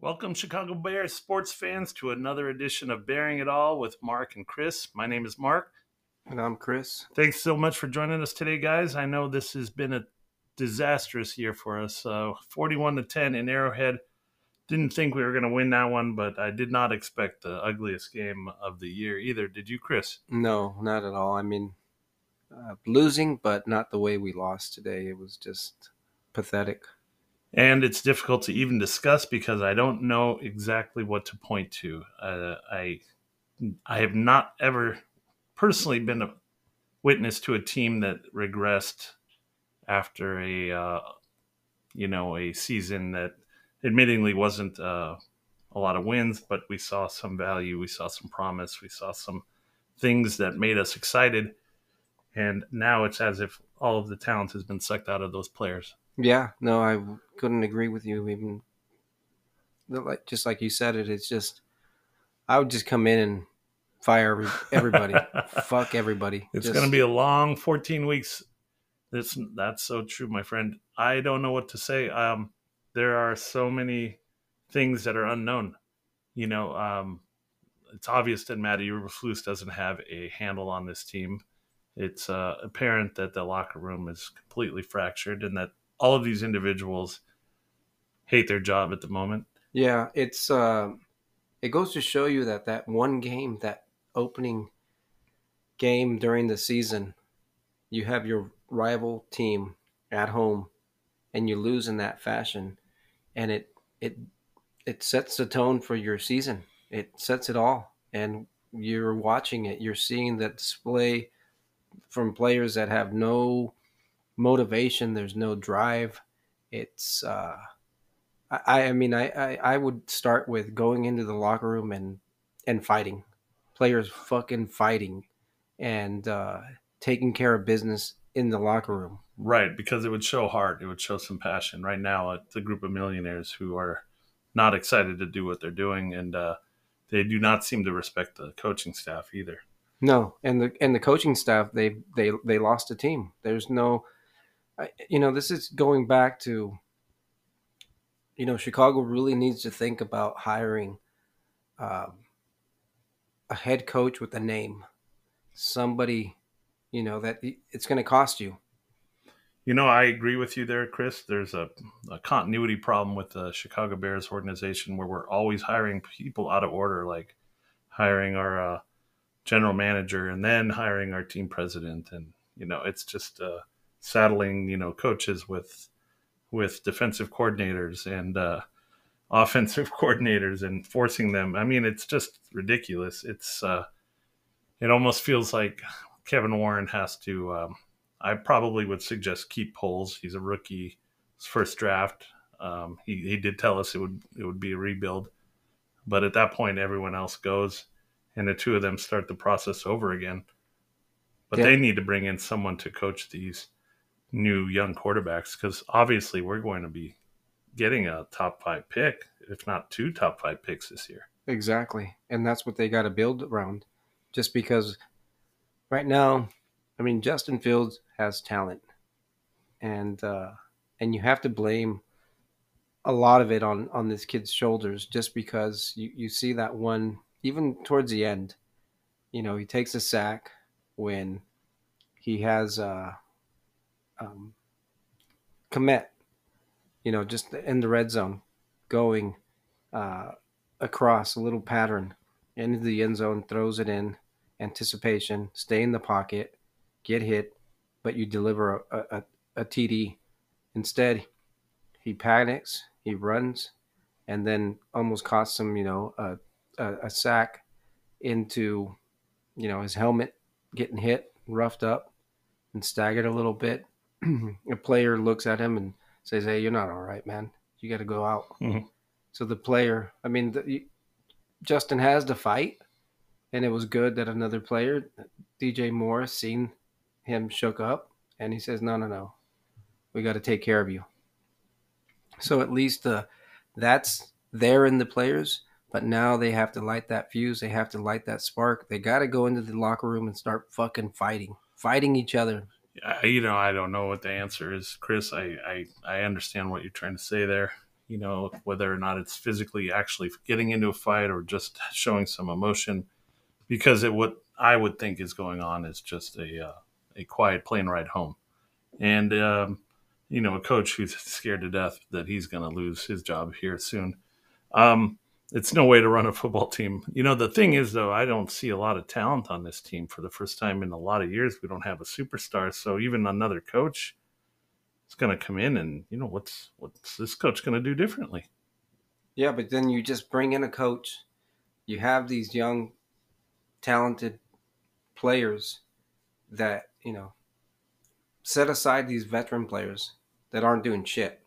Welcome, Chicago Bears sports fans, to another edition of Bearing It All with Mark and Chris. My name is Mark. And I'm Chris. Thanks so much for joining us today, guys. I know this has been a disastrous year for us. 41-10 in Arrowhead. Didn't think we were going to win that one, but I did not expect the ugliest game of the year either. Did you, Chris? No, not at all. I mean, losing, but not the way we lost today. It was just pathetic. And it's difficult to even discuss because I don't know exactly what to point to. I have not ever personally been a witness to a team that regressed after a season that admittingly wasn't a lot of wins, but we saw some value, we saw some promise, we saw some things that made us excited, and now it's as if all of the talent has been sucked out of those players. Yeah, no, I couldn't agree with you. Even just like you said it, it's just I would just come in and fire everybody, fuck everybody. It's going to be a long 14 weeks. That's so true, my friend. I don't know what to say. There are so many things that are unknown. It's obvious that Matt Eberflus doesn't have a handle on this team. It's apparent that the locker room is completely fractured and that all of these individuals hate their job at the moment. Yeah, it's it goes to show you that one game, that opening game during the season, you have your rival team at home and you lose in that fashion, and it sets the tone for your season. It sets it all, and you're watching it. You're seeing that display from players that have no motivation. There's no drive. It's I would start with going into the locker room and fighting. Players fucking fighting and taking care of business in the locker room. Right, because it would show heart. It would show some passion. Right now, it's a group of millionaires who are not excited to do what they're doing, and they do not seem to respect the coaching staff either. No, and the coaching staff, they lost a team. There's no, this is going back to, Chicago really needs to think about hiring a head coach with a name, somebody, that it's going to cost you. I agree with you there, Chris. There's a continuity problem with the Chicago Bears organization where we're always hiring people out of order, like hiring our general manager and then hiring our team president. And, it's just saddling, coaches with defensive coordinators and offensive coordinators and forcing them. I mean, it's just ridiculous. It's it almost feels like Kevin Warren has to I probably would suggest Keith Poles. He's a rookie, his first draft. He did tell us it would be a rebuild, but at that point everyone else goes, and the two of them start the process over again. But yeah, they need to bring in someone to coach these new young quarterbacks because obviously we're going to be getting a top 5 pick, if not 2 top 5 picks this year. Exactly, and that's what they got to build around. Just because right now, Justin Fields has talent, and you have to blame a lot of it on this kid's shoulders just because you see that one, even towards the end, he takes a sack when he has Komet, just in the red zone going across a little pattern into the end zone, throws it in, anticipation, stay in the pocket, get hit, but you deliver a TD. Instead, he panics, he runs, and then almost costs him, a sack into, his helmet getting hit, roughed up, and staggered a little bit. A player looks at him and says, "Hey, you're not all right, man. You got to go out." Mm-hmm. So the player, Justin has the fight, and it was good that another player, DJ Moore, seen him shook up, and he says, no, we got to take care of you. So at least that's there in the players, But now they have to light that fuse. They have to light that spark. They got to go into the locker room and start fucking fighting each other. You know, I don't know what the answer is, Chris. I understand what you're trying to say there. You know, whether or not it's physically actually getting into a fight or just showing some emotion, because what I would think is going on is just a quiet plane ride home. And, you know, a coach who's scared to death that he's going to lose his job here soon. It's no way to run a football team. You know, the thing is, though, I don't see a lot of talent on this team. For the first time in a lot of years, we don't have a superstar. So even another coach is going to come in and, you know, what's this coach going to do differently? Yeah, but then you just bring in a coach. You have these young, talented players that, you know, set aside these veteran players that aren't doing shit.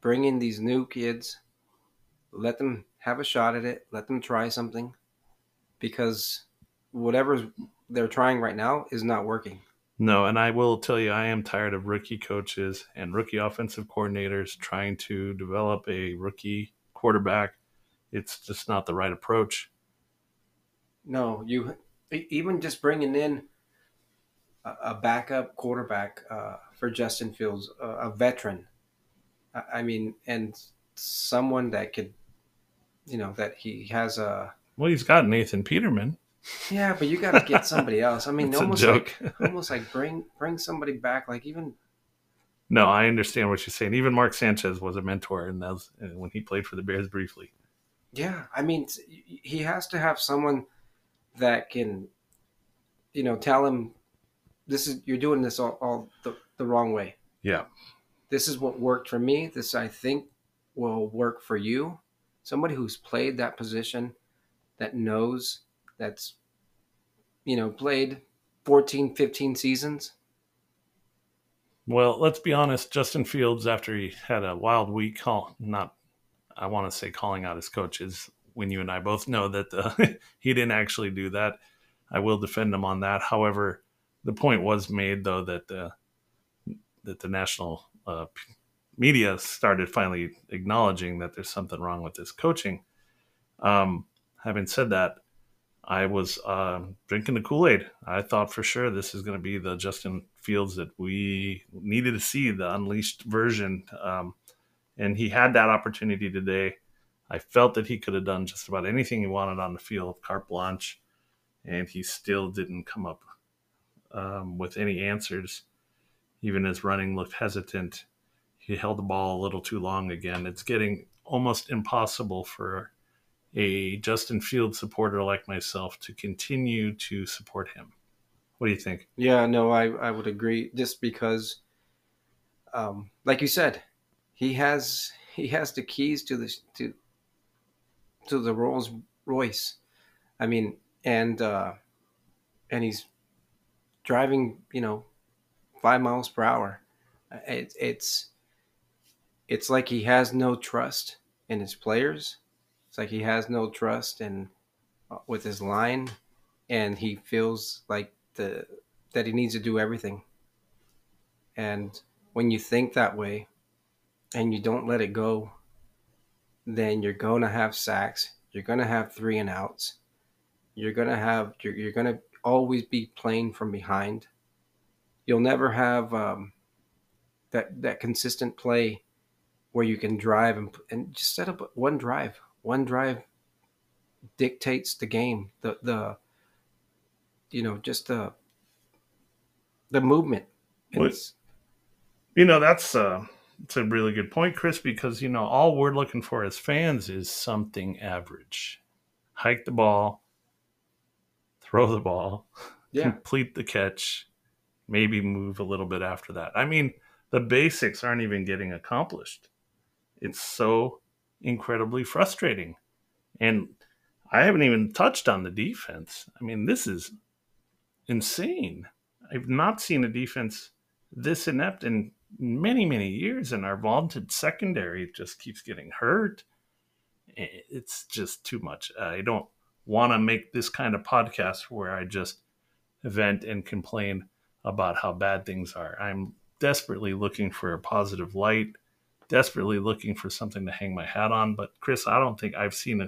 Bring in these new kids. Let them have a shot at it. Let them try something, because whatever they're trying right now is not working. No, and I will tell you, I am tired of rookie coaches and rookie offensive coordinators trying to develop a rookie quarterback. It's just not the right approach. No, you even just bringing in a backup quarterback for Justin Fields, a veteran. I mean, and someone that could, you know, that he has a... Well, he's got Nathan Peterman. Yeah, but you got to get somebody else. I mean, almost like bring somebody back, like even... No, I understand what you're saying. Even Mark Sanchez was a mentor, and that was when he played for the Bears briefly. Yeah, I mean, he has to have someone that can, you know, tell him, you're doing this all the wrong way. Yeah. This is what worked for me. This, I think, will work for you. Somebody who's played that position, that knows, that's, you know, played 14, 15 seasons. Well, let's be honest. Justin Fields, after he had a wild week, I want to say calling out his coaches, when you and I both know that he didn't actually do that. I will defend him on that. However, the point was made, though, that the national media started finally acknowledging that there's something wrong with this coaching. Having said that, I was drinking the Kool-Aid. I thought for sure this is going to be the Justin Fields that we needed to see, the unleashed version. And he had that opportunity today. I felt that he could have done just about anything he wanted on the field, carte blanche, and he still didn't come up with any answers. Even his running looked hesitant. He held the ball a little too long again. It's getting almost impossible for a Justin Fields supporter like myself to continue to support him. What do you think? Yeah, no, I would agree, just because, like you said, he has the keys to the to the Rolls Royce. I mean, and he's driving, you know, 5 miles per hour. It's like he has no trust in his players. It's like he has no trust with his line, and he feels like that he needs to do everything. And when you think that way and you don't let it go, then you're going to have sacks. You're going to have 3-and-outs. You're going to have you're going to always be playing from behind. You'll never have that consistent play where you can drive and just set up one drive. One drive dictates the game. The you know, just the movement. Well, you know, that's a really good point, Chris, because, you know, all we're looking for as fans is something average. Hike the ball, throw the ball, complete the catch, maybe move a little bit after that. I mean, the basics aren't even getting accomplished. It's so incredibly frustrating. And I haven't even touched on the defense. I mean, this is insane. I've not seen a defense this inept in many, many years, and our vaunted secondary just keeps getting hurt. It's just too much. I don't want to make this kind of podcast where I just vent and complain about how bad things are. I'm desperately looking for a positive light, desperately looking for something to hang my hat on. But Chris, I don't think I've seen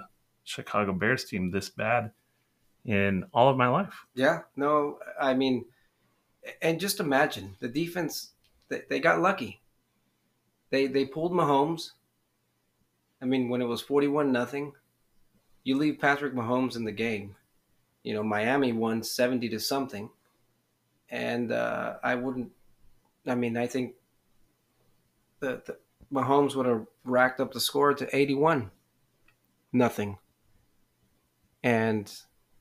Chicago Bears team this bad in all of my life. Yeah, no, I mean, and just imagine the defense, they got lucky. They pulled Mahomes. I mean, when it was 41-0, you leave Patrick Mahomes in the game. You know, Miami won 70-something. And I think that Mahomes would have racked up the score to 81-0. And,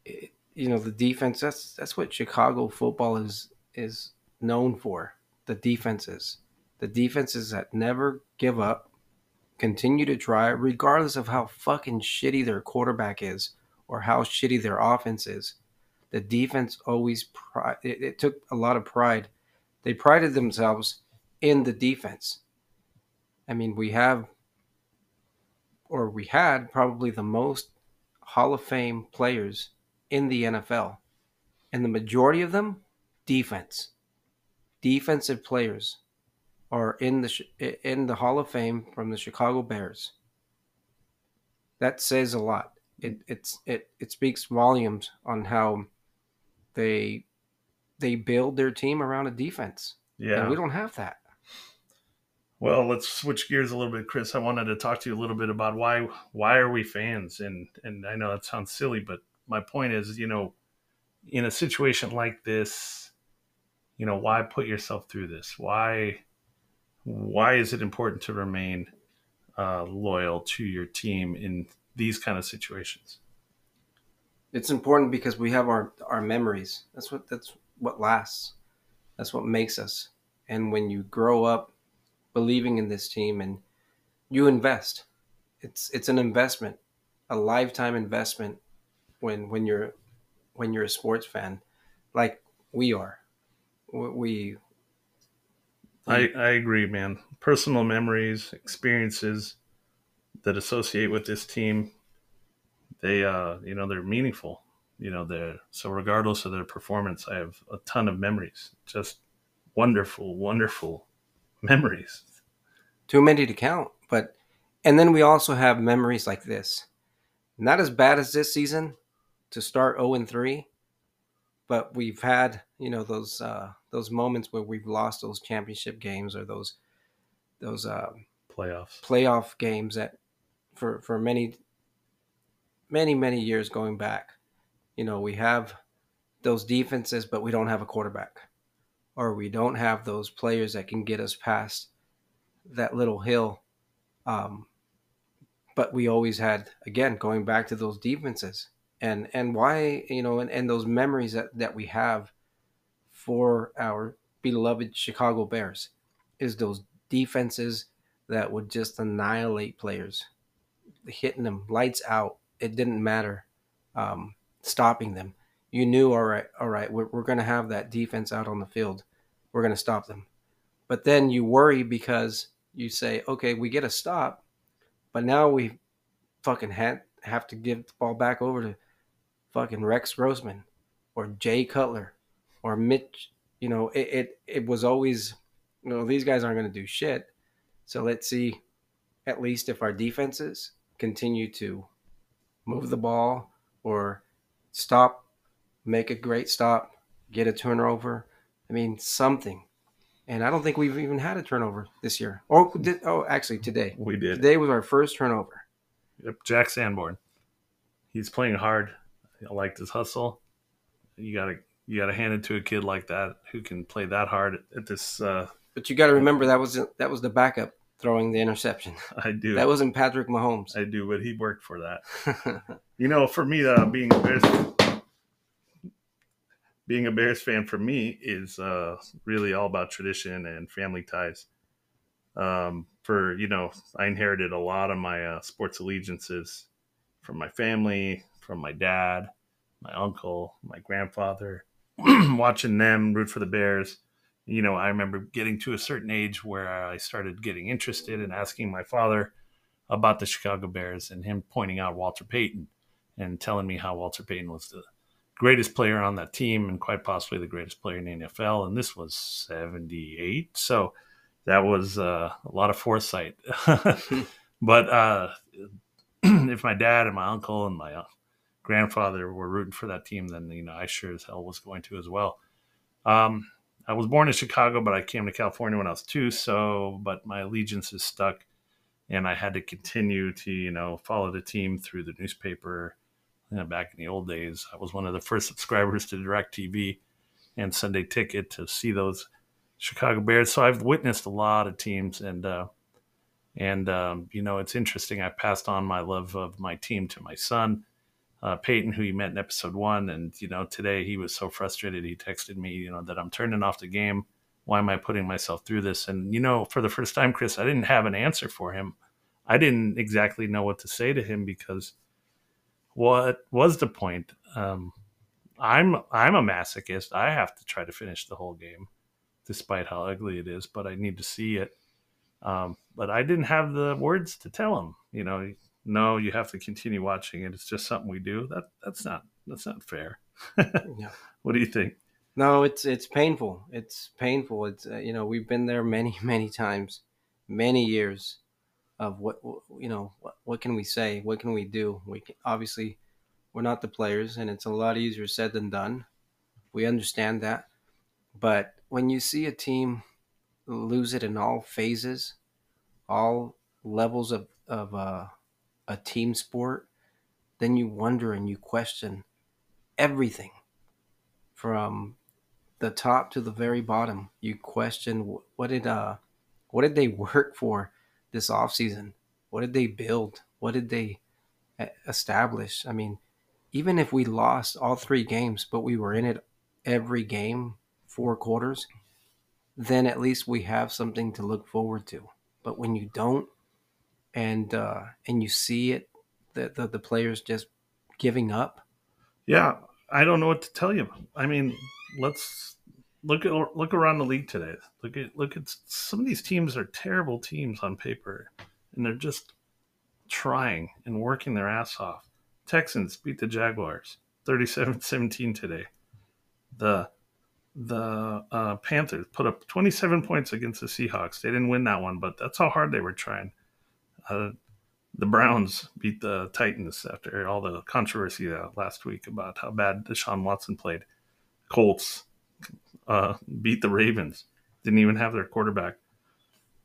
the defense, that's what Chicago football is known for, the defenses. The defenses that never give up, continue to try, regardless of how fucking shitty their quarterback is or how shitty their offense is. The defense always it took a lot of pride. They prided themselves in the defense. I mean, we had probably the most Hall of Fame players in the NFL. And the majority of them, defense. Defensive players are in the Hall of Fame from the Chicago Bears. That says a lot. It speaks volumes on how they build their team around a defense. Yeah, and we don't have that. Well, let's switch gears a little bit, Chris. I wanted to talk to you a little bit about why are we fans? And I know that sounds silly, but my point is, in a situation like this, why put yourself through this? Why is it important to remain loyal to your team in these kind of situations? It's important because we have our memories. That's what lasts. That's what makes us. And when you grow up believing in this team and you invest, it's an investment, a lifetime investment when you're a sports fan, like we are. I agree, man. Personal memories, experiences that associate with this team, they they're meaningful. So regardless of their performance, I have a ton of memories. Just wonderful memories. Too many to count, and then we also have memories like this. Not as bad as this season to start 0-3, but we've had, those moments where we've lost those championship games or those playoff games that for many years going back. We have those defenses, but we don't have a quarterback, or we don't have those players that can get us past that little hill. But we always had, again, going back to those defenses and why, and those memories that we have for our beloved Chicago Bears is those defenses that would just annihilate players, hitting them lights out. It didn't matter, stopping them. You knew, all right, we're going to have that defense out on the field. We're going to stop them. But then you worry because you say, okay, we get a stop, but now we fucking have to give the ball back over to fucking Rex Grossman or Jay Cutler or Mitch. It was always, these guys aren't going to do shit. So let's see, at least if our defenses continue to move the ball or stop, make a great stop, get a turnover. I mean, something. And I don't think we've even had a turnover this year. Actually, today. We did. Today was our first turnover. Yep, Jack Sanborn. He's playing hard. I liked his hustle. You gotta hand it to a kid like that who can play that hard at this. But you got to remember that was the backup throwing the interception. I do. That wasn't Patrick Mahomes. I do, but he worked for that. For me, being a Bears fan for me is really all about tradition and family ties. I inherited a lot of my sports allegiances from my family, from my dad, my uncle, my grandfather. Watching them root for the Bears. I remember getting to a certain age where I started getting interested in asking my father about the Chicago Bears and him pointing out Walter Payton and telling me how Walter Payton was the greatest player on that team and quite possibly the greatest player in the NFL. And this was 78. So that was a lot of foresight. But if my dad and my uncle and my grandfather were rooting for that team, then, you know, I sure as hell was going to as well. I was born in Chicago, but I came to California when I was 2. So, but my allegiance is stuck, and I had to continue to, you know, follow the team through the newspaper. You know, back in the old days, I was one of the first subscribers to DirecTV and Sunday Ticket to see those Chicago Bears. So I've witnessed a lot of teams, and you know, it's interesting. I passed on my love of my team to my son, Peyton, who you met in episode 1. And, you know, today he was so frustrated. He texted me, you know, that I'm turning off the game. Why am I putting myself through this? And, you know, for the first time, Chris, I didn't have an answer for him. I didn't exactly know what to say to him, because what was the point? I'm a masochist. I have to try to finish the whole game, despite how ugly it is, but I need to see it. But I didn't have the words to tell him, you know, no, you have to continue watching it. It's just something we do. That's not fair. No. What do you think? No, it's painful. It's painful. It's, you know, we've been there many, many times, many years of what, you know, what can we say? What can we do? We can, obviously we're not the players, and it's a lot easier said than done. We understand that. But when you see a team lose it in all phases, all levels of a team sport, then you wonder and you question everything from the top to the very bottom. You question, what did they work for this offseason? What did they build? What did they establish? I mean, even if we lost all 3 games, but we were in it every game, 4 quarters, then at least we have something to look forward to. But when you don't, and you see it, the players just giving up. Yeah, I don't know what to tell you. I mean, let's look around the league today. Look at some of these teams are terrible teams on paper, and they're just trying and working their ass off. Texans beat the Jaguars 37-17 today. The Panthers put up 27 points against the Seahawks. They didn't win that one, but that's how hard they were trying. The Browns beat the Titans after all the controversy last week about how bad Deshaun Watson played. Colts beat the Ravens. Didn't even have their quarterback.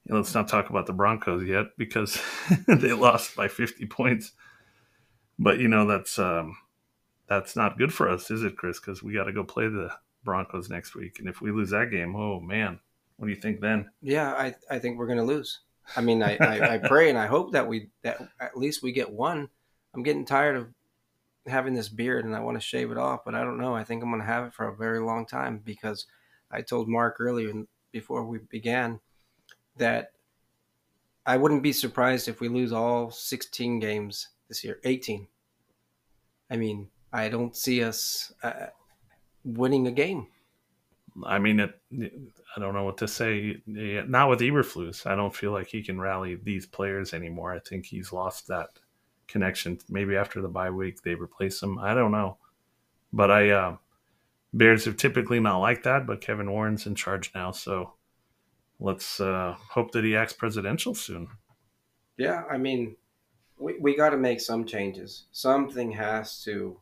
And let's not talk about the Broncos yet, because they lost by 50 points. But, you know, that's not good for us, is it, Chris? Because we got to go play the Broncos next week, and if we lose that game, oh man, what do you think then? Yeah, I think we're gonna lose. I mean, I pray and I hope that at least we get one. I'm getting tired of having this beard, and I want to shave it off, but I don't know. I think I'm gonna have it for a very long time, because I told Mark earlier before we began that I wouldn't be surprised if we lose all 16 games this year, 18. I mean, I don't see us winning a game. I mean, I don't know what to say. Not with Eberflus. I don't feel like he can rally these players anymore. I think he's lost that connection. Maybe after the bye week they replace him. I don't know. But Bears have typically not liked that, but Kevin Warren's in charge now, so let's hope that he acts presidential soon. Yeah, I mean, we got to make some changes. Something has to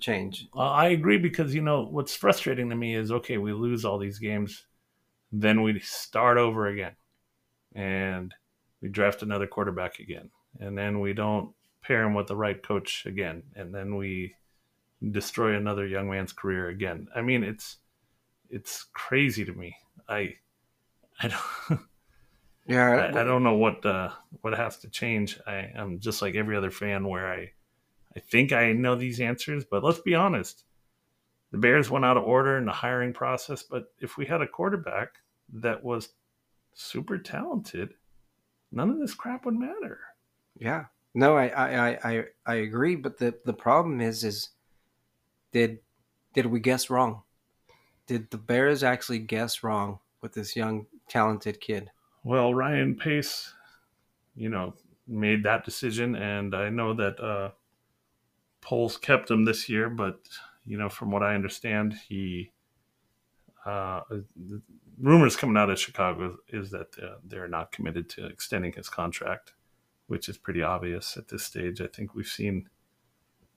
change. I agree, because, you know, what's frustrating to me is, okay, we lose all these games, then we start over again, and we draft another quarterback again, and then we don't pair him with the right coach again, and then we destroy another young man's career again. I mean, it's crazy to me. I don't. Yeah, I don't know what has to change. I'm just like every other fan, where I think I know these answers, but let's be honest. The Bears went out of order in the hiring process, but if we had a quarterback that was super talented, none of this crap would matter. Yeah. No, I agree, but the problem is did we guess wrong? Did the Bears actually guess wrong with this young, talented kid? Well, Ryan Pace, you know, made that decision, and I know that Poles kept him this year, but, you know, from what I understand, he The rumors coming out of Chicago is that they're not committed to extending his contract, which is pretty obvious at this stage. I think we've seen,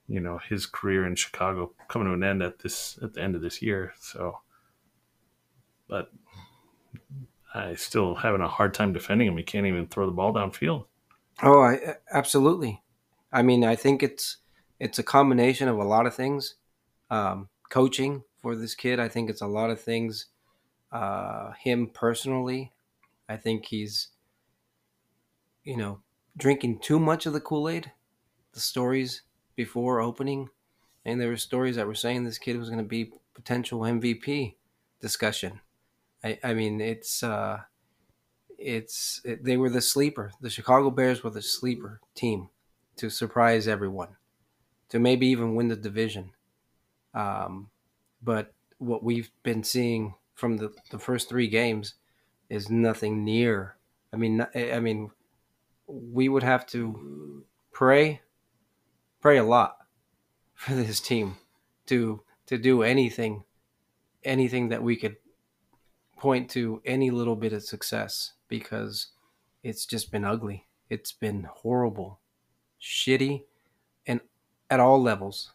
you know, his career in Chicago coming to an end at the end of this year. So, but I still having a hard time defending him. He can't even throw the ball downfield. Oh, absolutely. I mean, I think it's a combination of a lot of things. Coaching for this kid, I think it's a lot of things. Him personally, I think he's, you know, drinking too much of the Kool-Aid. The stories before opening, and there were stories that were saying this kid was going to be potential MVP discussion. I mean, they were the sleeper. The Chicago Bears were the sleeper team to surprise everyone, to maybe even win the division. But what we've been seeing from the first three games is nothing near. I mean, we would have to pray a lot for this team to do anything that we could point to any little bit of success, because it's just been ugly. It's been horrible, shitty, and at all levels.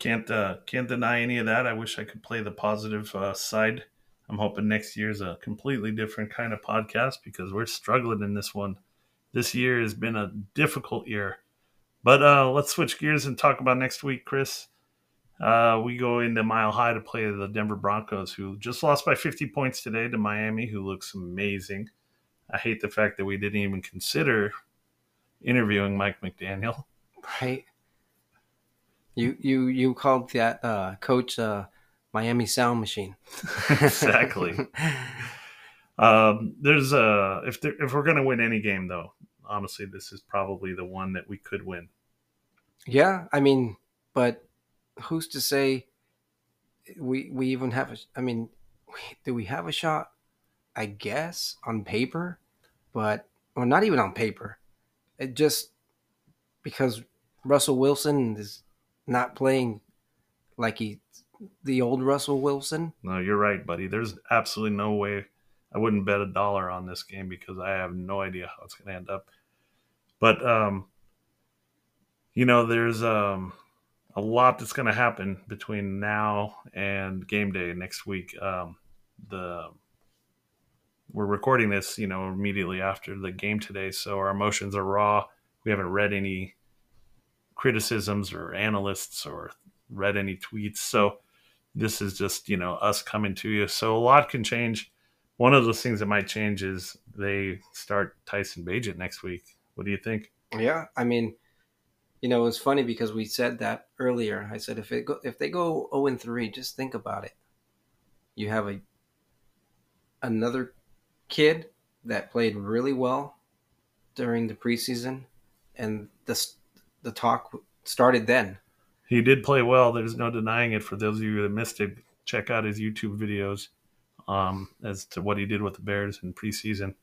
Can't deny any of that. I wish I could play the positive side. I'm hoping next year's a completely different kind of podcast, because we're struggling in this one. This year has been a difficult year. But let's switch gears and talk about next week, Chris. We go into Mile High to play the Denver Broncos, who just lost by 50 points today to Miami, who looks amazing. I hate the fact that we didn't even consider interviewing Mike McDaniel. Right. You called that coach Miami Sound Machine. Exactly. There's a if we're gonna win any game, though, honestly, this is probably the one that we could win. Yeah, I mean, but who's to say we even have a? I mean, do we have a shot? I guess on paper, but well, not even on paper. It just because Russell Wilson is not playing like the old Russell Wilson. No, you're right, buddy. There's absolutely no way. I wouldn't bet $1 on this game, because I have no idea how it's going to end up. But, you know, there's a lot that's going to happen between now and game day next week. We're recording this, you know, immediately after the game today, so our emotions are raw. We haven't read any criticisms or analysts or read any tweets. So this is just, you know, us coming to you. So a lot can change. One of those things that might change is they start Tyson Bagent next week. What do you think? Yeah, I mean, you know, it's funny because we said that earlier. I said if they go 0-3, just think about it. You have another kid that played really well during the preseason, and the talk started then. He did play well. There's no denying it. For those of you that missed it, check out his YouTube videos. As to what he did with the Bears in preseason.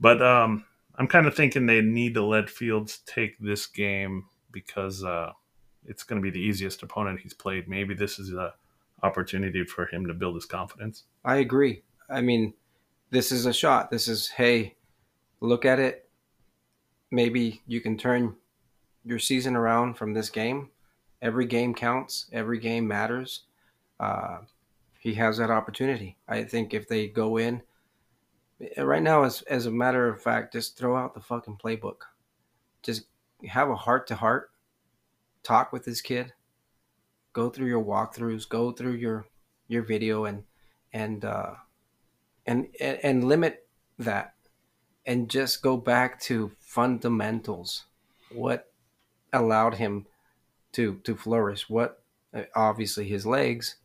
But I'm kind of thinking they need to let Fields take this game, because it's going to be the easiest opponent he's played. Maybe this is an opportunity for him to build his confidence. I agree. I mean, this is a shot. This is, hey, look at it. Maybe you can turn your season around from this game. Every game counts. Every game matters. He has that opportunity. I think if they go in right now, as a matter of fact, just throw out the fucking playbook. Just have a heart-to-heart talk with this kid. Go through your walkthroughs. Go through your video and limit that, and just go back to fundamentals. What allowed him to flourish? What obviously his legs.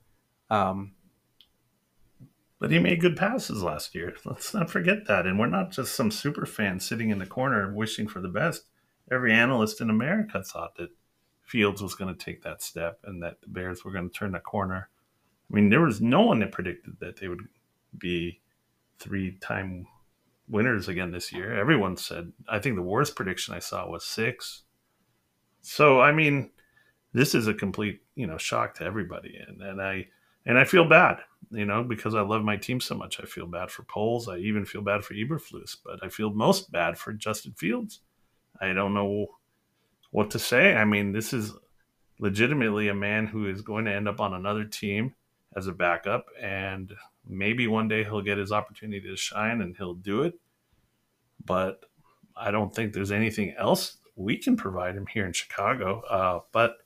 But he made good passes last year. Let's not forget that. And we're not just some super fan sitting in the corner wishing for the best. Every analyst in America thought that Fields was going to take that step and that the Bears were going to turn the corner. I mean, there was no one that predicted that they would be 3-time winners again this year. Everyone said, I think the worst prediction I saw was 6. So, I mean, this is a complete, you know, shock to everybody. And I feel bad. you know, because I love my team so much. I feel bad for Poles. I even feel bad for Eberflus, but I feel most bad for Justin Fields. I don't know what to say. I mean, this is legitimately a man who is going to end up on another team as a backup, and maybe one day he'll get his opportunity to shine and he'll do it. But I don't think there's anything else we can provide him here in Chicago. But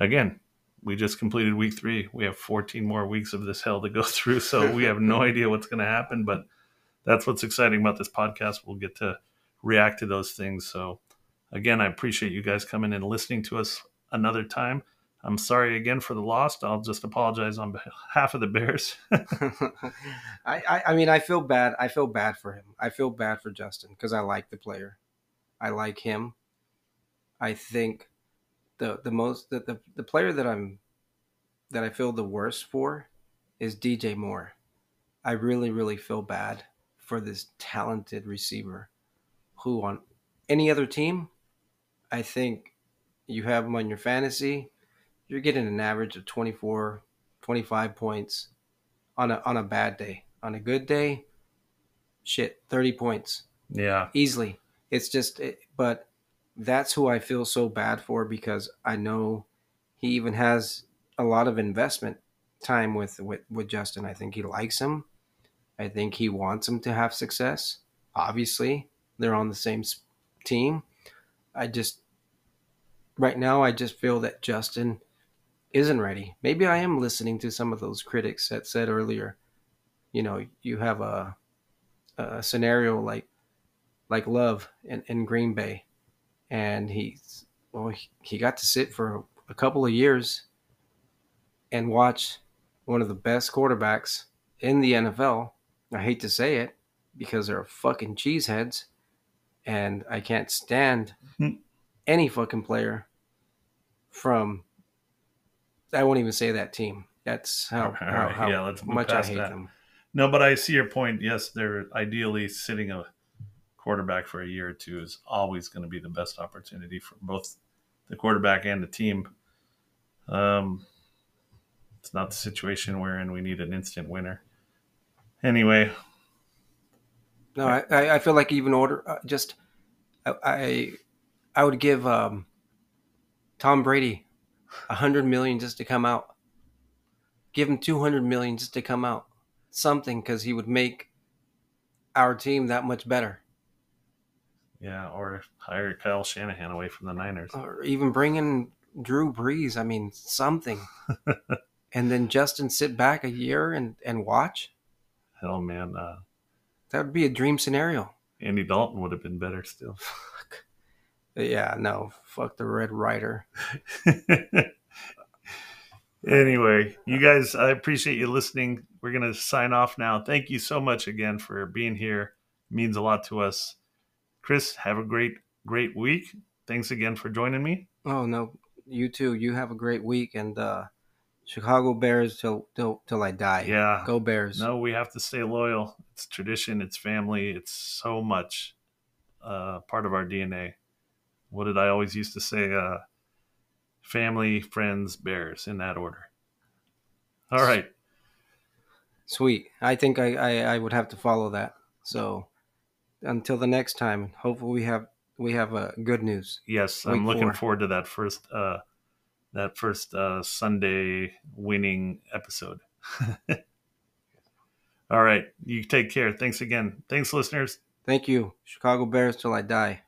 again, we just completed week 3. We have 14 more weeks of this hell to go through, so we have no idea what's going to happen. But that's what's exciting about this podcast. We'll get to react to those things. So again, I appreciate you guys coming and listening to us another time. I'm sorry again for the loss. I'll just apologize on behalf of the Bears. I mean, I feel bad. I feel bad for him. I feel bad for Justin because I like the player. I like him. I think the player that I feel the worst for is DJ Moore. I really, really feel bad for this talented receiver who on any other team, I think you have him on your fantasy. You're getting an average of 24, 25 points on a bad day. On a good day, shit, 30 points. Yeah. Easily. It's just but that's who I feel so bad for because I know he even has a lot of investment time with Justin. I think he likes him. I think he wants him to have success. Obviously, they're on the same team. Right now I just feel that Justin isn't ready. Maybe I am listening to some of those critics that said earlier, you know, you have a scenario like Love in Green Bay, and he got to sit for a couple of years and watch one of the best quarterbacks in the NFL. I hate to say it because they're fucking cheeseheads, and I can't stand any fucking player from. I won't even say that team. That's how much I hate them. No, but I see your point. Yes, they're ideally sitting a quarterback for a year or two is always going to be the best opportunity for both the quarterback and the team. It's not the situation wherein we need an instant winner. Anyway. No, I feel like even order just I would give Tom Brady $100 million just to come out. Give him $200 million just to come out. Something, because he would make our team that much better. Yeah, or hire Kyle Shanahan away from the Niners. Or even bring in Drew Brees. I mean, something. And then Justin sit back a year and watch. Hell, man. That would be a dream scenario. Andy Dalton would have been better still. Fuck. Yeah, no, fuck the Red Rider. Anyway, you guys, I appreciate you listening. We're going to sign off now. Thank you so much again for being here. It means a lot to us. Chris, have a great, great week. Thanks again for joining me. Oh, no, you too. You have a great week. And Chicago Bears till I die. Yeah. Go Bears. No, we have to stay loyal. It's tradition. It's family. It's so much part of our DNA. What did I always used to say? Family, friends, Bears, in that order. All right. Sweet. I think I would have to follow that. So until the next time, hopefully we have good news. Yes, I'm looking forward to that first Sunday winning episode. All right. You take care. Thanks again. Thanks, listeners. Thank you. Chicago Bears till I die.